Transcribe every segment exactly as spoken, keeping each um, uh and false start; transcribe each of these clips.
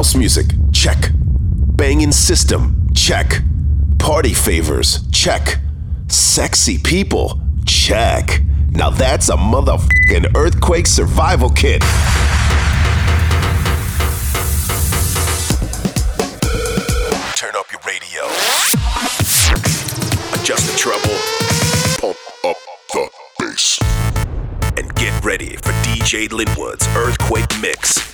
House music, check. Banging system, check. Party favors, check. Sexy people, check. Now that's a motherfucking earthquake survival kit. Turn up your radio. Adjust the treble. Pump up the bass. And get ready for D J Lynnwood's Earthquake Mix.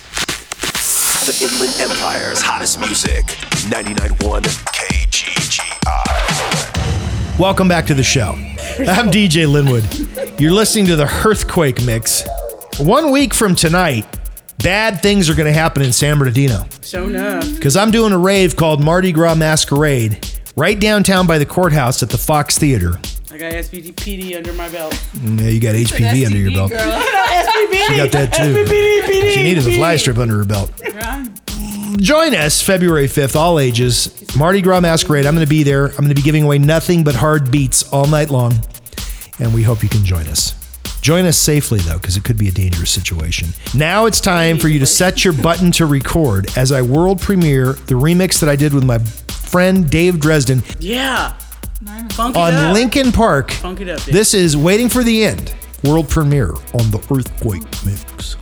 The Inland Empire's hottest music. ninety-nine point one K G G I. Welcome back to the show. I'm D J Lynnwood. You're listening to the Earthquake Mix. One week from tonight, bad things are going to happen in San Bernardino. So enough. Because I'm doing a rave called Mardi Gras Masquerade right downtown by the courthouse at the Fox Theater. I got S P D P D under my belt. Yeah, you got H P V under your belt. Girl. S P D P D. She got that too. S P D P D. She needed a fly strip under her belt. Yeah. Join us February fifth, all ages. Mardi Gras Masquerade. I'm going to be there. I'm going to be giving away nothing but hard beats all night long. And we hope you can join us. Join us safely, though, because it could be a dangerous situation. Now it's time for you to set your button to record as I world premiere the remix that I did with my friend Dave Dresden. Yeah. Funk on Linkin Park. Funk it up, dude. This is Waiting for the End, world premiere on the Earthquake Mix.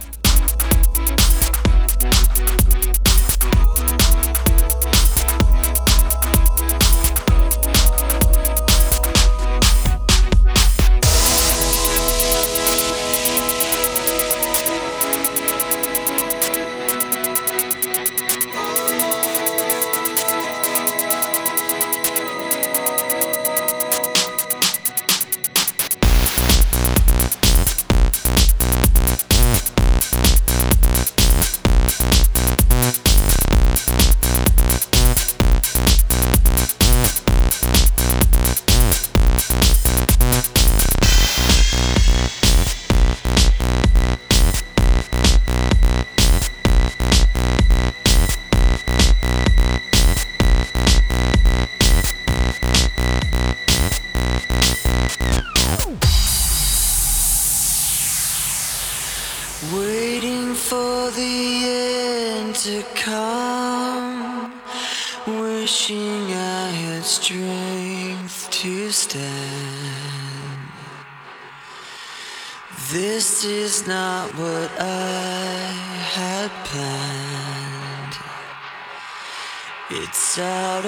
It's hard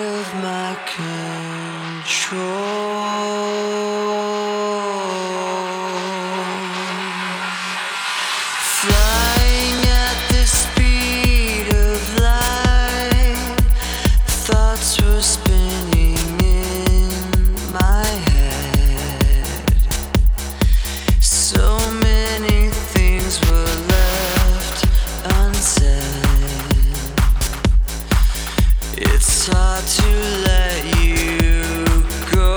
to let you go.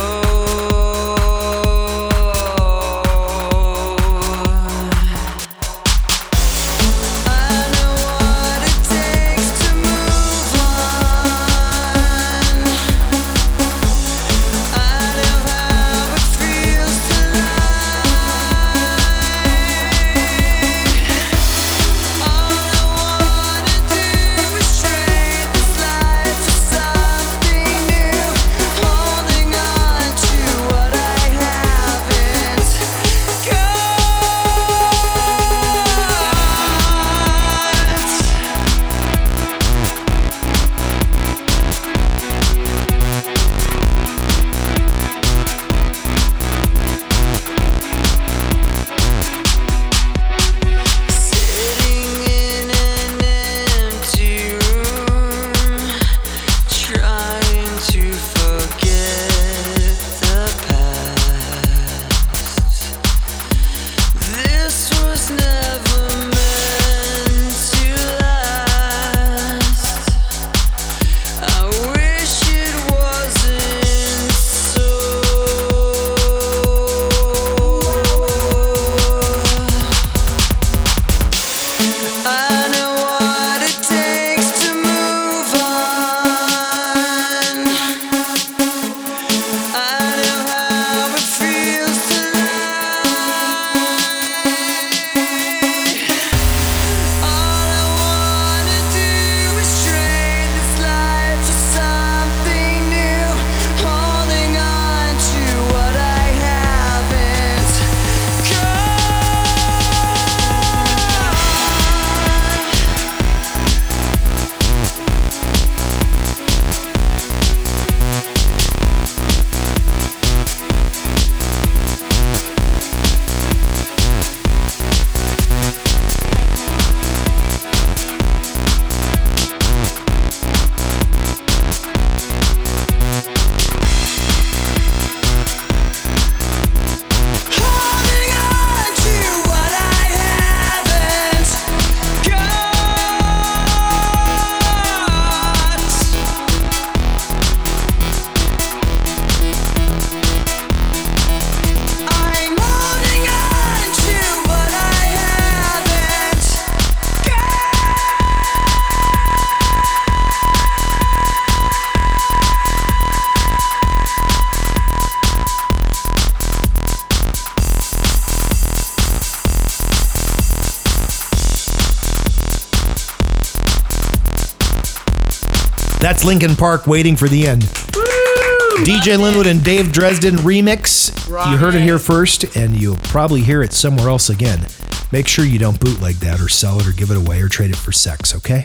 That's Linkin Park, Waiting for the End. Woo! D J Lynnwood and Dave Dresden remix. Right. You heard it here first, and you'll probably hear it somewhere else again. Make sure you don't bootleg that or sell it or give it away or trade it for sex, okay?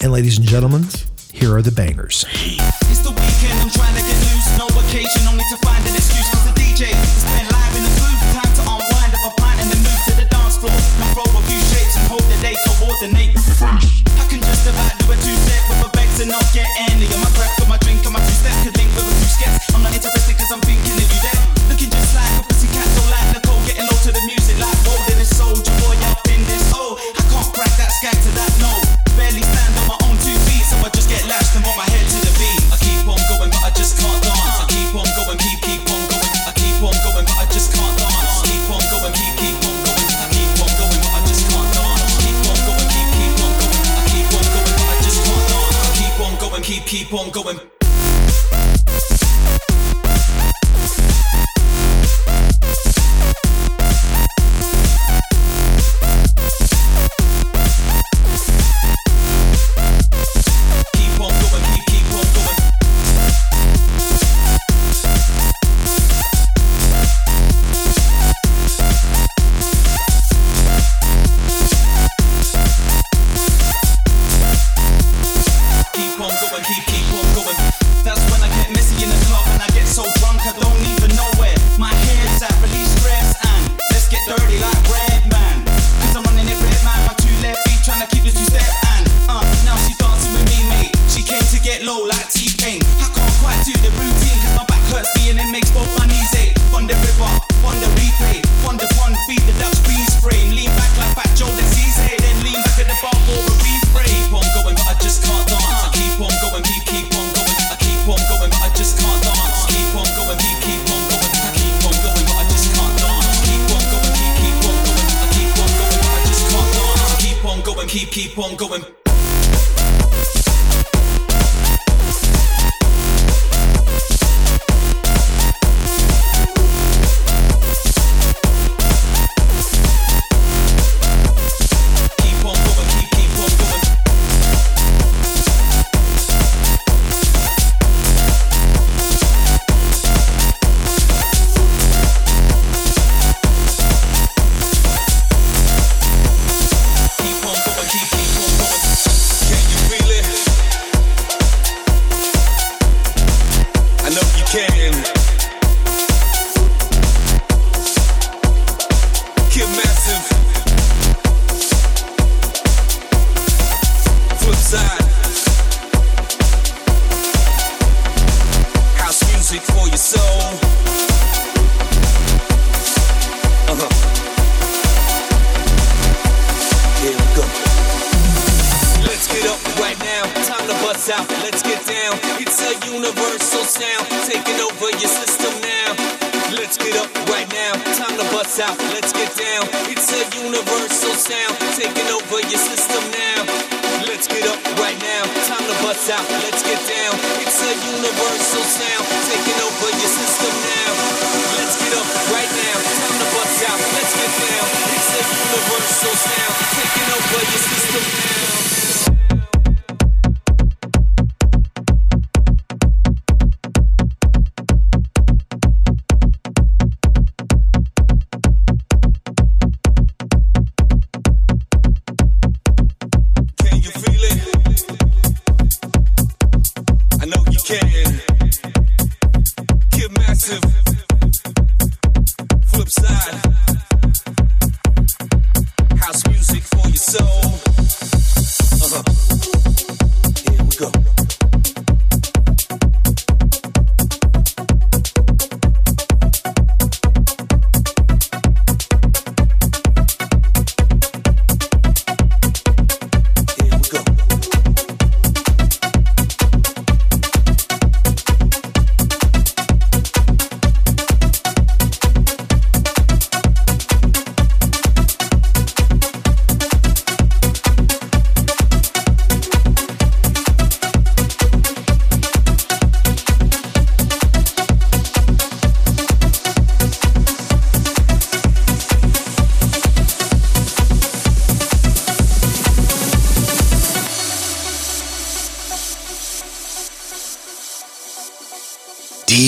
And ladies and gentlemen, here are the Bangers. It's the weekend, I'm trying to get loose. No occasion, only to find an excuse. Cause the D J is playing live in the blue. Time to unwind up, I'm finding the move to the dance floor. Now throw a few shapes and hope that they coordinate. I can just about do a two-step with a vex and not get any of my breath with my drink and my two-step could link with a few sketch. I'm not interested cause I'm thinking of you there. Looking just like a pussy cat, so like Nicole. Getting low to the music like holding a soldier boy up in this. Oh, I can't crack that skag to that, no. Barely stand on my own two feet, so I just get lashed and want my head to the beat. I keep on going, but I just can't dance. I keep on going, keep, keep on going. I keep on going, but I just can't dance. Keep on going, keep, keep on going. I keep on going, but I just can't dance. Keep on going, keep, keep on going. I keep on going, but I just can't dance. I keep on going, keep, keep on going.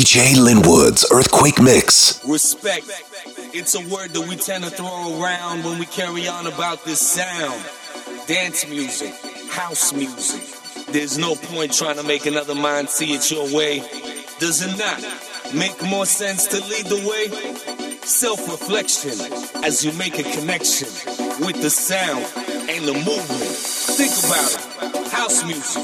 D J Lynnwood's Earthquake Mix. Respect. It's a word that we tend to throw around when we carry on about this sound. Dance music, house music. There's no point trying to make another mind see it your way. Does it not make more sense to lead the way? Self-reflection as you make a connection with the sound and the movement. Think about it. House music.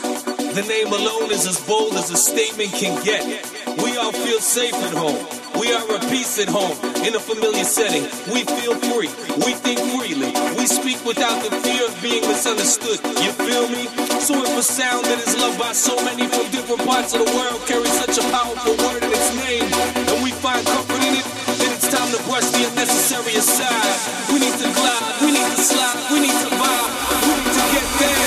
The name alone is as bold as a statement can get. We all feel safe at home. We are at peace at home, in a familiar setting. We feel free, we think freely. We speak without the fear of being misunderstood, you feel me? So if a sound that is loved by so many from different parts of the world carries such a powerful word in its name, and we find comfort in it, then it's time to brush the unnecessary aside. We need to glide, we need to slide, we need to vibe, we need to get there.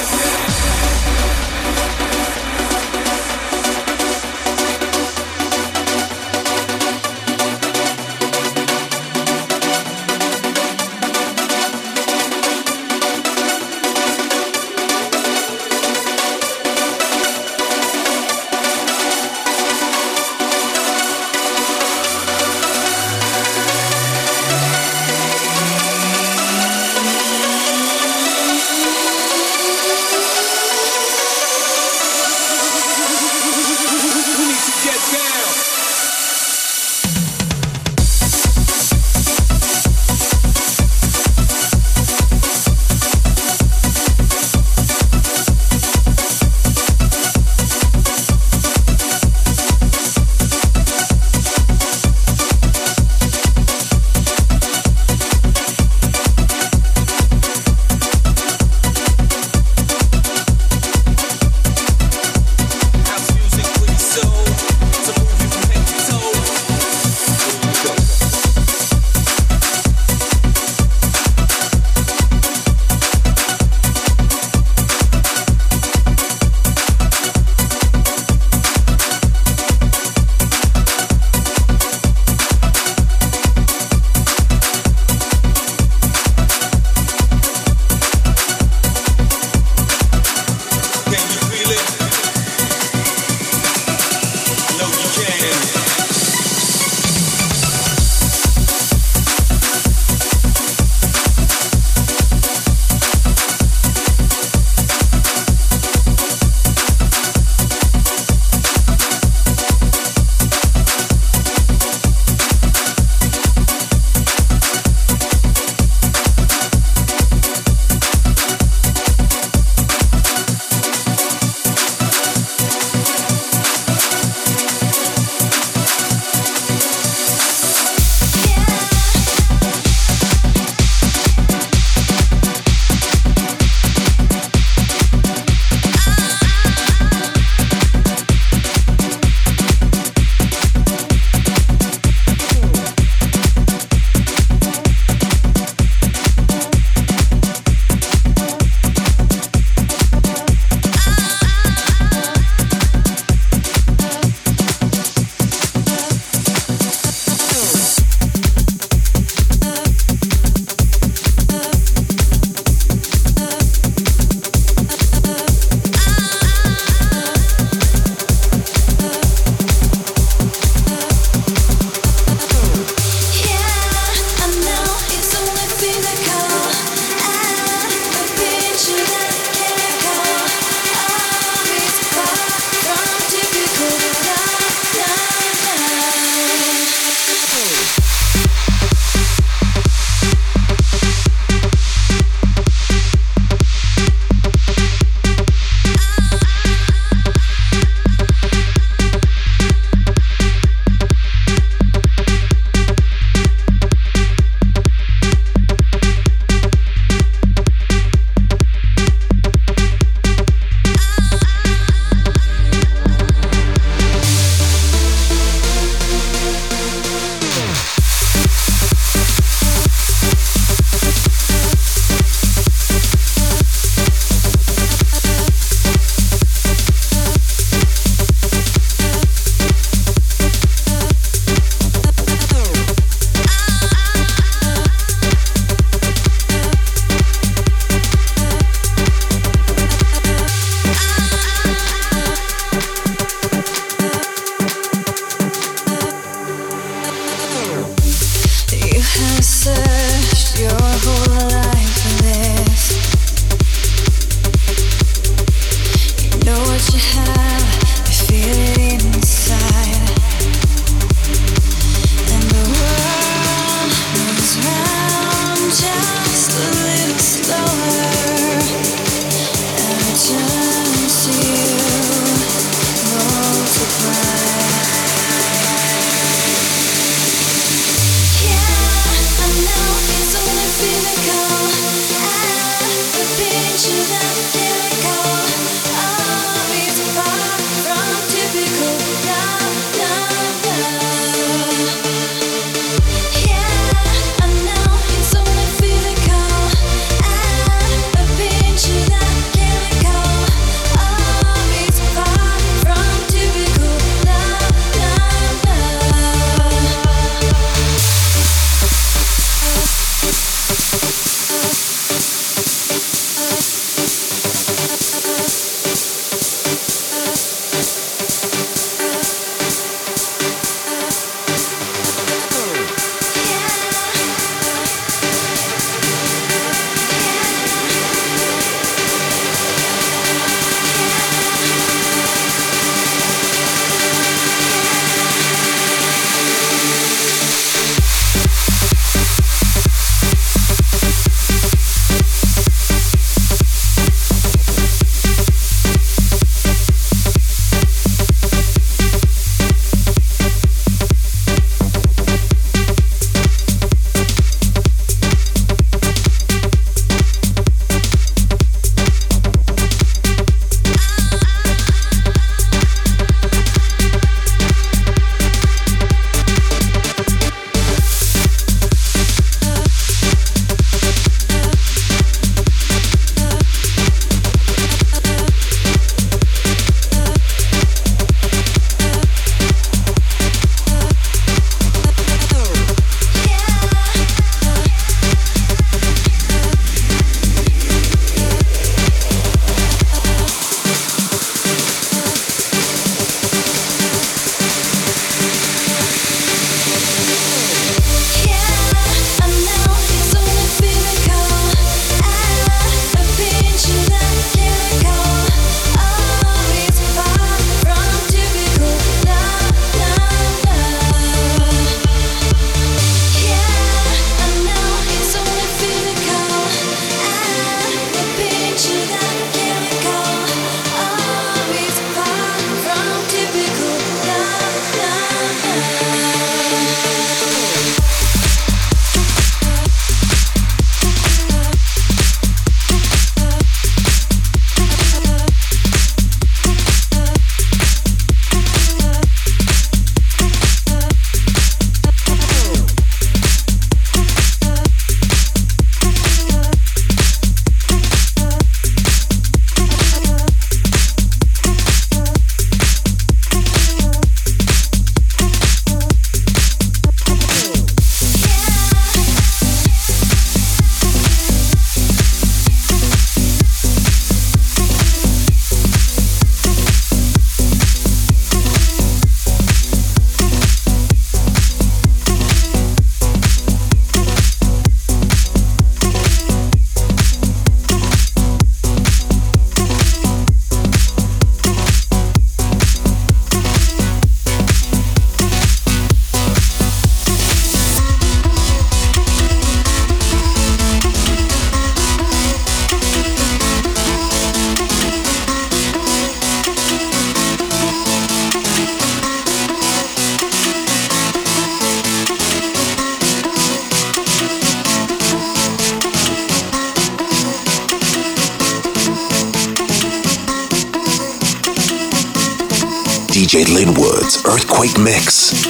D J Lynnwood's Earthquake Mix.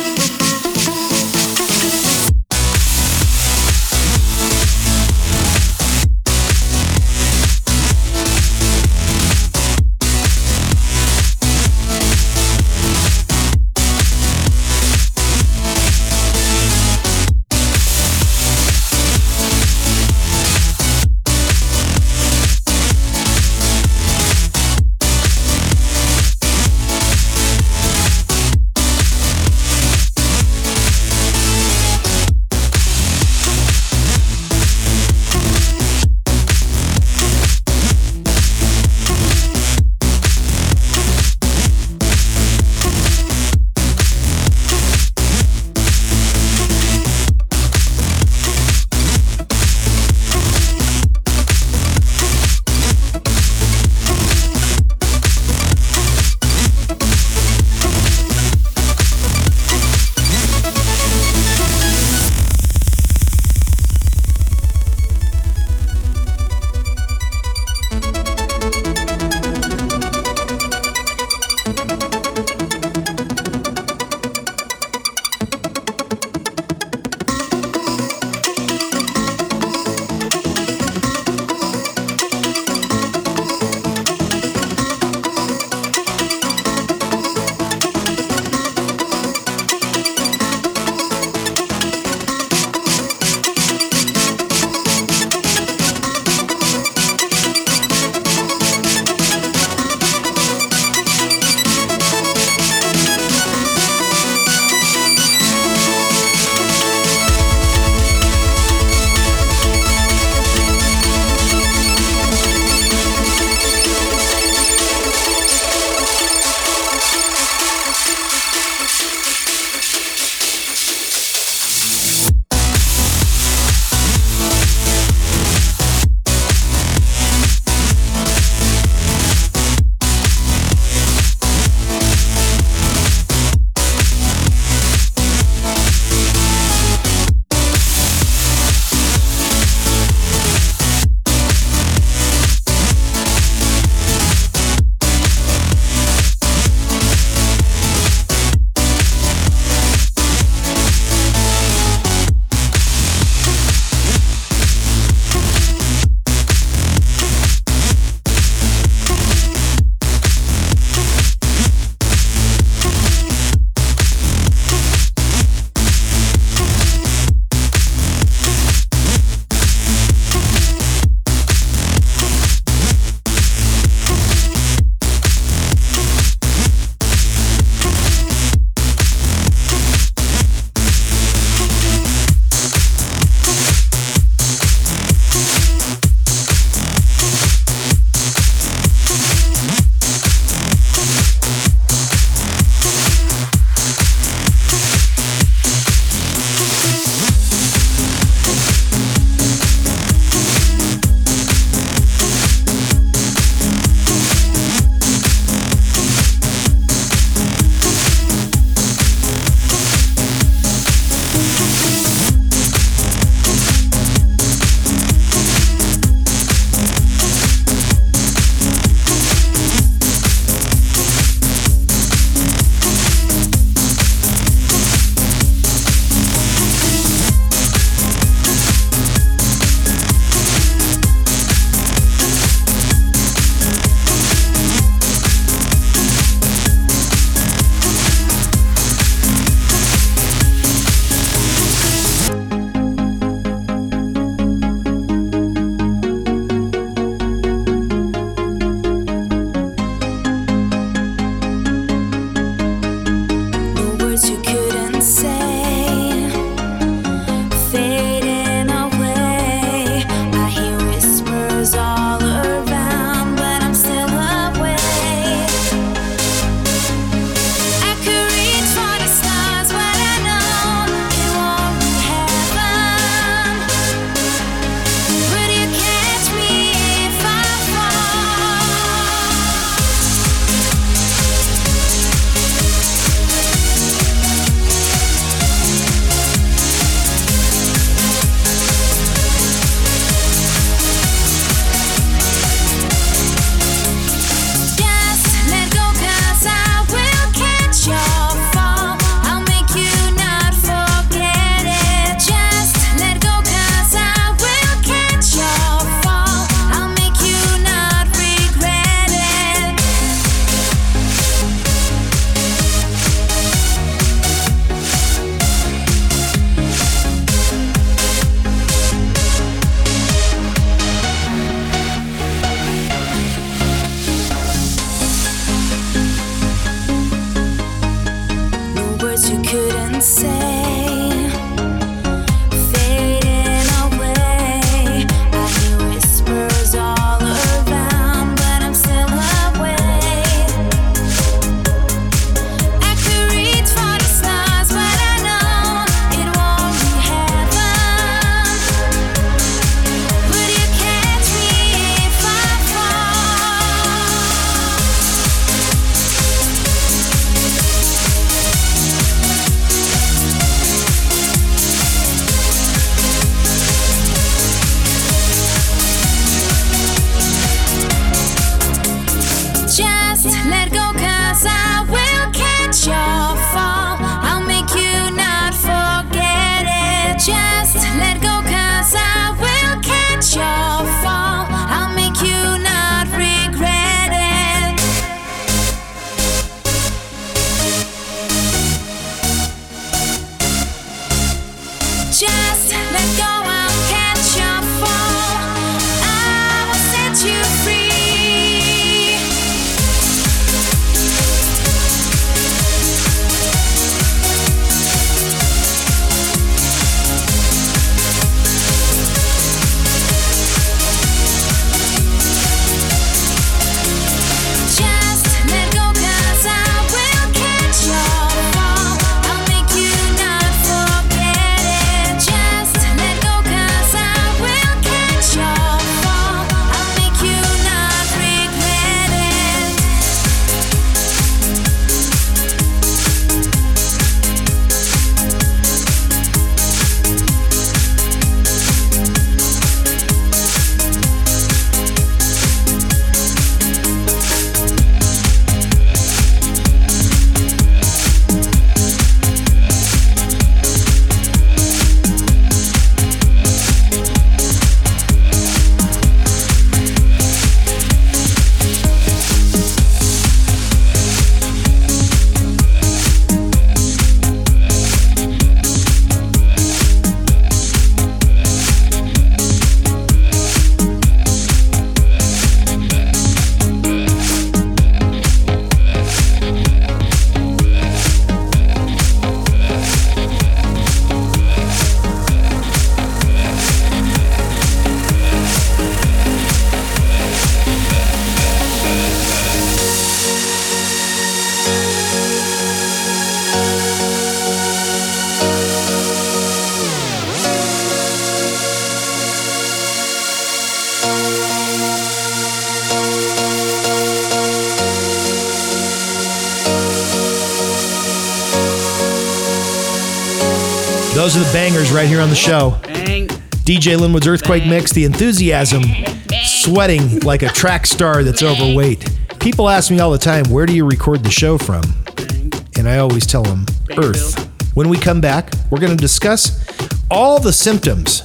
Those are the bangers right here on the show. Bang. D J Lynnwood's Earthquake Bang. Mix, The Enthusiasm, Bang. Sweating like a track star that's Bang. Overweight. People ask me all the time, where do you record the show from? Bang. And I always tell them, Bang. Earth. When we come back, we're going to discuss all the symptoms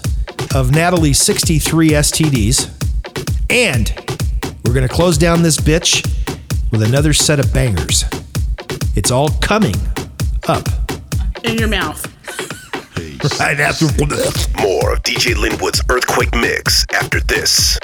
of Natalie's sixty-three S T Ds. And we're going to close down this bitch with another set of bangers. It's all coming up. In your mouth. Right after more of D J Lynnwood's Earthquake Mix after this.